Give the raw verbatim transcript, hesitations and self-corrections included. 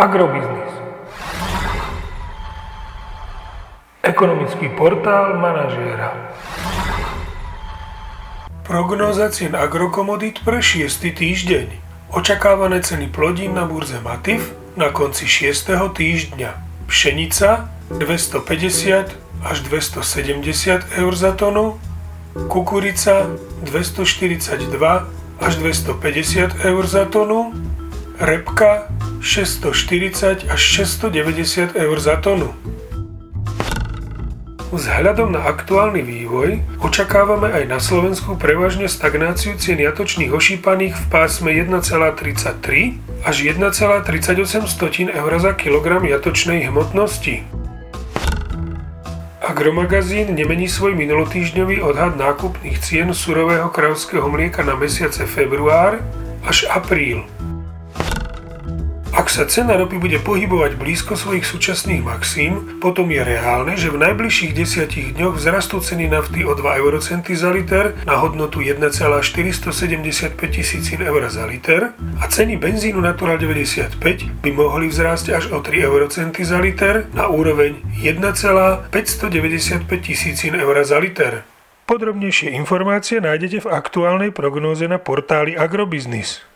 Agrobiznis. Ekonomický portál manažéra. Prognóza cien agrokomodít pre šiesty týždeň. Očakávané ceny plodín na burze Matif na konci šiesteho týždňa. Pšenica dvestopäťdesiat až dvestosedemdesiat eur za tonu, kukurica dvestoštyridsaťdva až dvestopäťdesiat eur za tonu, repka šesťstoštyridsať až šesťstodeväťdesiat eur za tonu. Vzhľadom na aktuálny vývoj očakávame aj na Slovensku prevažne stagnáciu cien jatočných ošípaných v pásme jeden celá tridsaťtri až jeden celá tridsaťosem eur za kilogram jatočnej hmotnosti. Agromagazín nemení svoj minulotýždňový odhad nákupných cien surového kravského mlieka na mesiace február až apríl. Ak sa cena ropy bude pohybovať blízko svojich súčasných maxím, potom je reálne, že v najbližších desiatich dňoch vzrastú ceny nafty o dva eurocenty za liter na hodnotu jeden celá štyristosedemdesiatpäť eur za liter a ceny benzínu Natural deväťdesiatpäť by mohli vzrásť až o tri eurocenty za liter na úroveň jeden celá päťstodeväťdesiatpäť eur za liter. Podrobnejšie informácie nájdete v aktuálnej prognóze na portáli Agrobiznis.